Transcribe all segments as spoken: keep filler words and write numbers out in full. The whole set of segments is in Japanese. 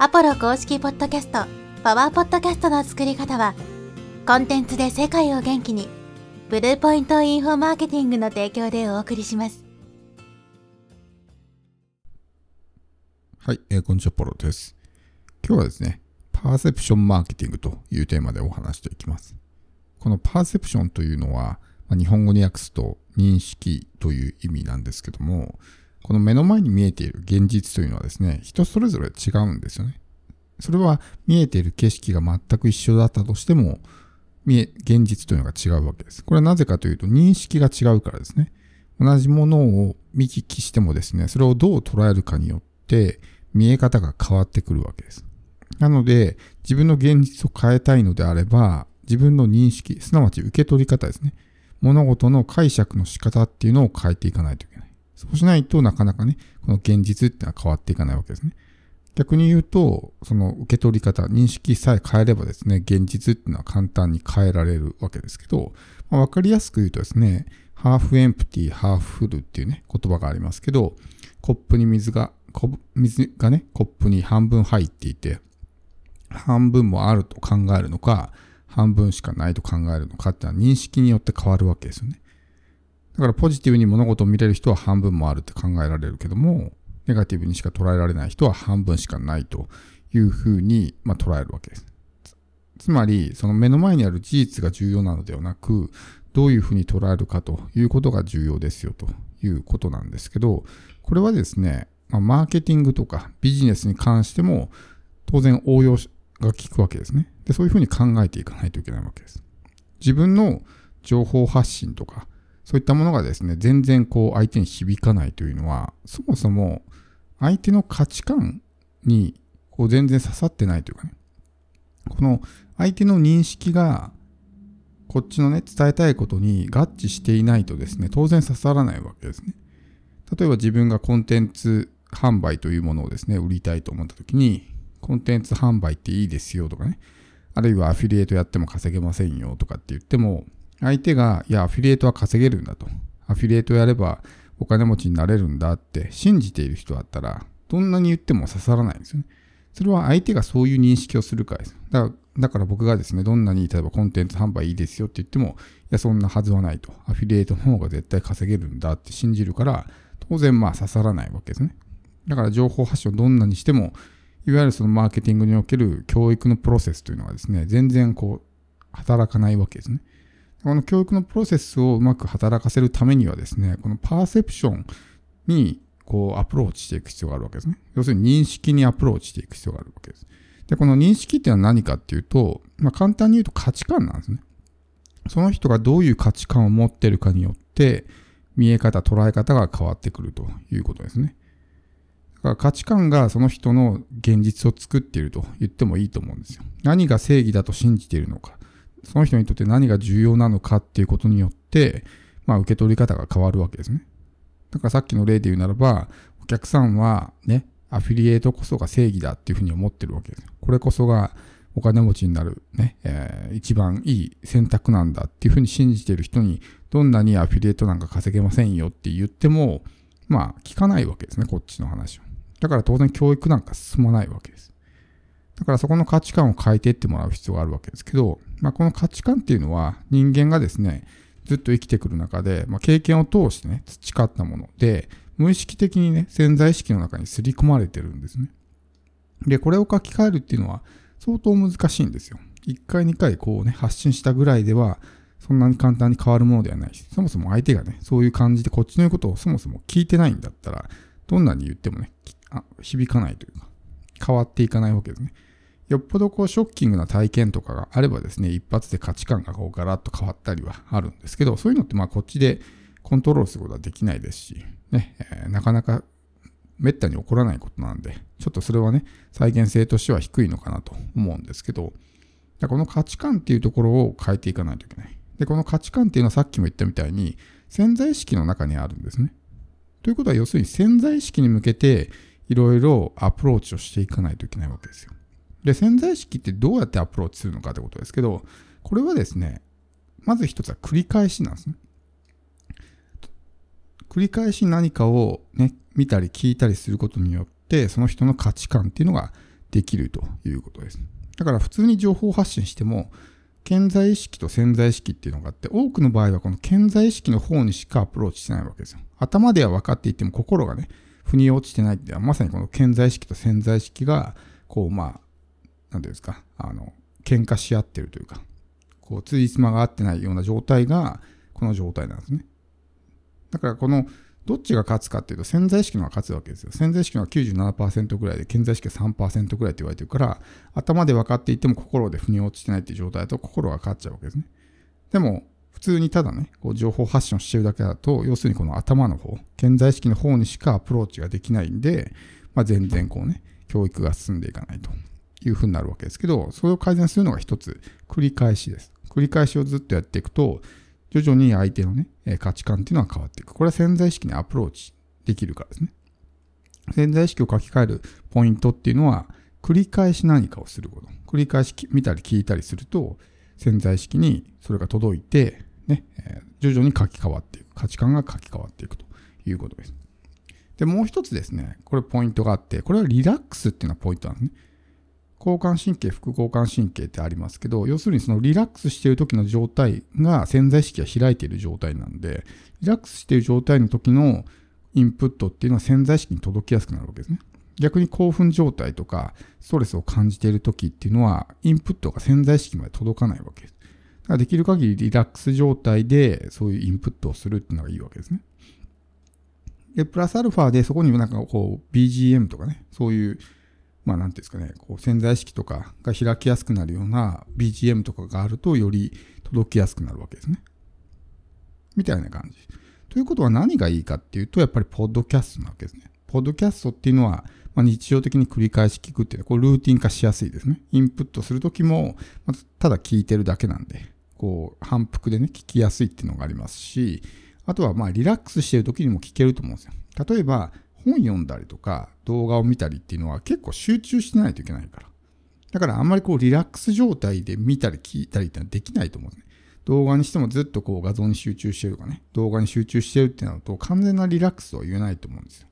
アポロ公式ポッドキャストパワーポッドキャストの作り方は、コンテンツで世界を元気に、ブルーポイントインフォマーケティングの提供でお送りします。はい、えー、こんにちは、ポロです。今日はですね、パーセプションマーケティングというテーマでお話していきます。このパーセプションというのは、まあ、日本語に訳すと認識という意味なんですけども、この目の前に見えている現実というのはですね、人それぞれ違うんですよね。それは見えている景色が全く一緒だったとしても、見え、現実というのが違うわけです。これはなぜかというと、認識が違うからですね。同じものを見聞きしてもですね、それをどう捉えるかによって見え方が変わってくるわけです。なので、自分の現実を変えたいのであれば、自分の認識、すなわち受け取り方ですね。物事の解釈の仕方っていうのを変えていかないといけない。そうしないとなかなかね、この現実ってのは変わっていかないわけですね。逆に言うと、その受け取り方、認識さえ変えればですね、現実ってのは簡単に変えられるわけですけど、まあ、わかりやすく言うとですね、ハーフエンプティ、ハーフフルっていうね、言葉がありますけど、コップに水が、水がね、コップに半分入っていて、半分もあると考えるのか、半分しかないと考えるのかっていうのは認識によって変わるわけですよね。だからポジティブに物事を見れる人は半分もあるって考えられるけども、ネガティブにしか捉えられない人は半分しかないというふうに、まあ、捉えるわけです。つまり、その目の前にある事実が重要なのではなく、どういうふうに捉えるかということが重要ですよということなんですけど、これはですね、まあ、マーケティングとかビジネスに関しても当然応用が効くわけですね。で、そういうふうに考えていかないといけないわけです。自分の情報発信とか、そういったものがですね、全然こう相手に響かないというのは、そもそも相手の価値観にこう全然刺さってないというかね、この相手の認識がこっちのね、伝えたいことに合致していないとですね、当然刺さらないわけですね。例えば自分がコンテンツ販売というものをですね、売りたいと思ったときに、コンテンツ販売っていいですよとかね、あるいはアフィリエイトやっても稼げませんよとかって言っても、相手が、いや、アフィリエイトは稼げるんだと。アフィリエイトやればお金持ちになれるんだって信じている人だったら、どんなに言っても刺さらないんですよね。それは相手がそういう認識をするからです。だから、だから僕がですね、どんなに、例えばコンテンツ販売いいですよって言っても、いや、そんなはずはないと。アフィリエイトの方が絶対稼げるんだって信じるから、当然まあ刺さらないわけですね。だから情報発信をどんなにしても、いわゆるそのマーケティングにおける教育のプロセスというのはですね、全然こう、働かないわけですね。この教育のプロセスをうまく働かせるためにはですね、このパーセプションにこうアプローチしていく必要があるわけですね。要するに認識にアプローチしていく必要があるわけです。で、この認識っていうのは何かっていうと、まあ、簡単に言うと価値観なんですね。その人がどういう価値観を持っているかによって、見え方、捉え方が変わってくるということですね。だから価値観がその人の現実を作っていると言ってもいいと思うんですよ。何が正義だと信じているのか。その人にとって何が重要なのかっていうことによって、まあ、受け取り方が変わるわけですね。だからさっきの例で言うならば、お客さんはね、アフィリエイトこそが正義だっていうふうに思ってるわけですよ。これこそがお金持ちになるね、えー、一番いい選択なんだっていうふうに信じている人に、どんなにアフィリエイトなんか稼げませんよって言っても、まあ聞かないわけですね、こっちの話を。だから当然教育なんか進まないわけです。だからそこの価値観を変えていってもらう必要があるわけですけど、まあ、この価値観っていうのは人間がですね、ずっと生きてくる中で、まあ、経験を通してね、培ったもので、無意識的にね、潜在意識の中に刷り込まれてるんですね。で、これを書き換えるっていうのは相当難しいんですよ。いっかいにかいこうね、発信したぐらいではそんなに簡単に変わるものではないし、そもそも相手がね、そういう感じでこっちの言うことをそもそも聞いてないんだったら、どんなに言ってもね、あ、響かないというか、変わっていかないわけですね。よっぽどこうショッキングな体験とかがあればですね、一発で価値観がこうガラッと変わったりはあるんですけど、そういうのってまあこっちでコントロールすることはできないですし、ね、えー、なかなかめったに起こらないことなんで、ちょっとそれはね、再現性としては低いのかなと思うんですけど、だからこの価値観っていうところを変えていかないといけない。で、この価値観っていうのはさっきも言ったみたいに潜在意識の中にあるんですね。ということは要するに潜在意識に向けていろいろアプローチをしていかないといけないわけですよ。で、潜在意識ってどうやってアプローチするのかってことですけど、これはですね、まず一つは繰り返しなんですね。繰り返し何かをね、見たり聞いたりすることによって、その人の価値観っていうのができるということです。だから普通に情報発信しても顕在意識と潜在意識っていうのがあって、多くの場合はこの顕在意識の方にしかアプローチしてないわけですよ。頭では分かっていても心がね腑に落ちてないっていうのは、まさにこの顕在意識と潜在意識がこうまあ何ていうんですか、あの喧嘩し合ってるというか、こうつじつまが合ってないような状態がこの状態なんですね。だからこのどっちが勝つかっていうと、潜在意識の方が勝つわけですよ。潜在意識の方が きゅうじゅうななパーセント ぐらいで、顕在意識が さんパーセント ぐらいって言われてるから、頭で分かっていても心で腑に落ちてないっていう状態だと心が勝っちゃうわけですね。でも普通にただね、こう情報発信をしてるだけだと、要するにこの頭の方、顕在意識の方にしかアプローチができないんで、まあ、全然こうね、教育が進んでいかないというふうになるわけですけど、それを改善するのが一つ繰り返しです。繰り返しをずっとやっていくと、徐々に相手のね、価値観っていうのは変わっていく。これは潜在意識にアプローチできるからですね。潜在意識を書き換えるポイントっていうのは、繰り返し何かをすること。繰り返し見たり聞いたりすると、潜在意識にそれが届いて、ね、徐々に書き換わっていく。価値観が書き換わっていくということです。で、もう一つですね、これポイントがあって、これはリラックスっていうのがポイントなんですね。交感神経、副交感神経ってありますけど、要するにそのリラックスしている時の状態が潜在意識が開いている状態なんで、リラックスしている状態の時のインプットっていうのは潜在意識に届きやすくなるわけですね。逆に興奮状態とかストレスを感じている時っていうのはインプットが潜在意識まで届かないわけです。だからできる限りリラックス状態でそういうインプットをするっていうのがいいわけですね。で、プラスアルファでそこになんかこう ビージーエム とかね、そういうまあなんていうんですかね、こう潜在意識とかが開きやすくなるような ビージーエム とかがあるとより届きやすくなるわけですね。みたいな感じ。ということは何がいいかっていうと、やっぱりポッドキャストなわけですね。ポッドキャストっていうのは、まあ、日常的に繰り返し聞くっていうのはこうルーティン化しやすいですね。インプットするときも、まあ、ただ聞いてるだけなんで、こう反復でね、聞きやすいっていうのがありますし、あとはまあリラックスしてるときにも聞けると思うんですよ。例えば、本読んだりとか動画を見たりっていうのは結構集中しないといけないから、だからあんまりこうリラックス状態で見たり聞いたりってのはできないと思うね。動画にしてもずっとこう画像に集中してるとかね、動画に集中してるってなると完全なリラックスは言えないと思うんですよ。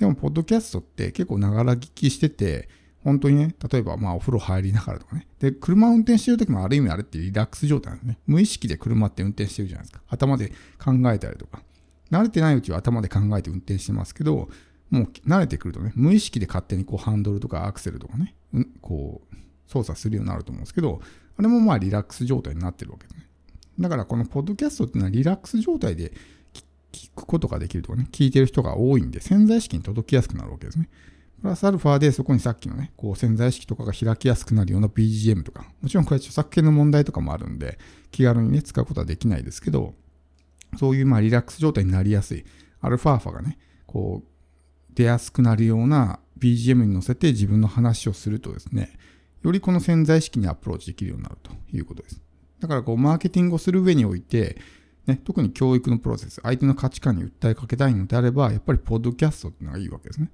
でもポッドキャストって結構ながら聞きしてて、本当にね、例えばまあお風呂入りながらとかね、で車運転してる時もある意味あれってリラックス状態なんですね。無意識で車って運転してるじゃないですか。頭で考えたりとか、慣れてないうちは頭で考えて運転してますけど、もう慣れてくるとね、無意識で勝手にこうハンドルとかアクセルとかね、こう操作するようになると思うんですけど、あれもまあリラックス状態になってるわけですね。だからこのポッドキャストっていうのはリラックス状態で聞くことができるとかね、聞いてる人が多いんで潜在意識に届きやすくなるわけですね。プラスアルファでそこにさっきのね、こう潜在意識とかが開きやすくなるような ビージーエム とか、もちろんこれ著作権の問題とかもあるんで、気軽にね、使うことはできないですけど、そういうまあリラックス状態になりやすい、アルファーファがね、こう出やすくなるような ビージーエム に乗せて自分の話をするとですね、よりこの潜在意識にアプローチできるようになるということです。だからこうマーケティングをする上において、ね、特に教育のプロセス、相手の価値観に訴えかけたいのであれば、やっぱりポッドキャストっていうのがいいわけですね。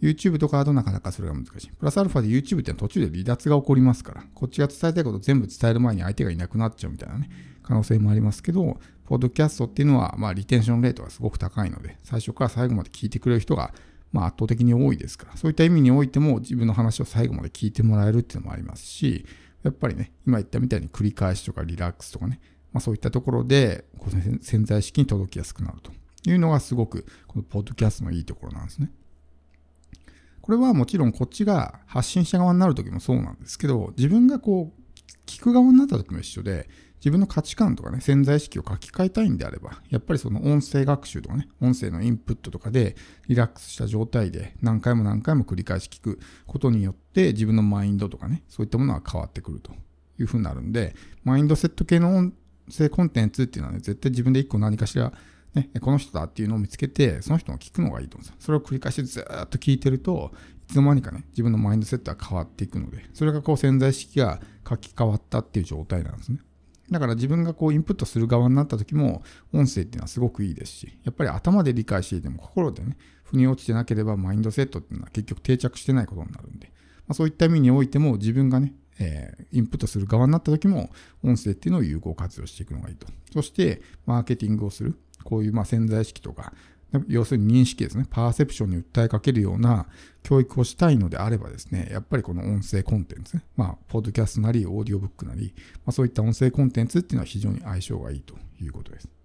YouTube とかだとなかなかそれが難しい。プラスアルファで YouTube ってのは途中で離脱が起こりますから、こっちが伝えたいことを全部伝える前に相手がいなくなっちゃうみたいなね、可能性もありますけど、ポッドキャストっていうのは、まあ、リテンションレートがすごく高いので、最初から最後まで聞いてくれる人が、まあ、圧倒的に多いですから、そういった意味においても自分の話を最後まで聞いてもらえるっていうのもありますし、やっぱりね、今言ったみたいに繰り返しとかリラックスとかね、まあ、そういったところでこう潜在意識に届きやすくなるというのがすごく、このポッドキャストのいいところなんですね。これはもちろんこっちが発信者側になるときもそうなんですけど、自分がこう聞く側になったときも一緒で、自分の価値観とかね、潜在意識を書き換えたいんであれば、やっぱりその音声学習とかね、音声のインプットとかでリラックスした状態で何回も何回も繰り返し聞くことによって、自分のマインドとかね、そういったものは変わってくるというふうになるんで、マインドセット系の音声コンテンツっていうのはね、絶対自分で一個何かしらね、この人だっていうのを見つけて、その人を聞くのがいいと思うんですよ。それを繰り返しずーっと聞いてると、いつの間にかね、自分のマインドセットは変わっていくので、それがこう潜在意識が書き換わったっていう状態なんですね。だから自分がこうインプットする側になった時も、音声っていうのはすごくいいですし、やっぱり頭で理解していても心でね、腑に落ちてなければマインドセットっていうのは結局定着してないことになるんで、まあ、そういった意味においても自分がね、えー、インプットする側になった時も、音声っていうのを有効活用していくのがいいと。そして、マーケティングをする。こういうまあ潜在意識とか要するに認識ですね、パーセプションに訴えかけるような教育をしたいのであればですね、やっぱりこの音声コンテンツ、まあ、ポッドキャストなり、オーディオブックなり、まあ、そういった音声コンテンツっていうのは非常に相性がいいということです。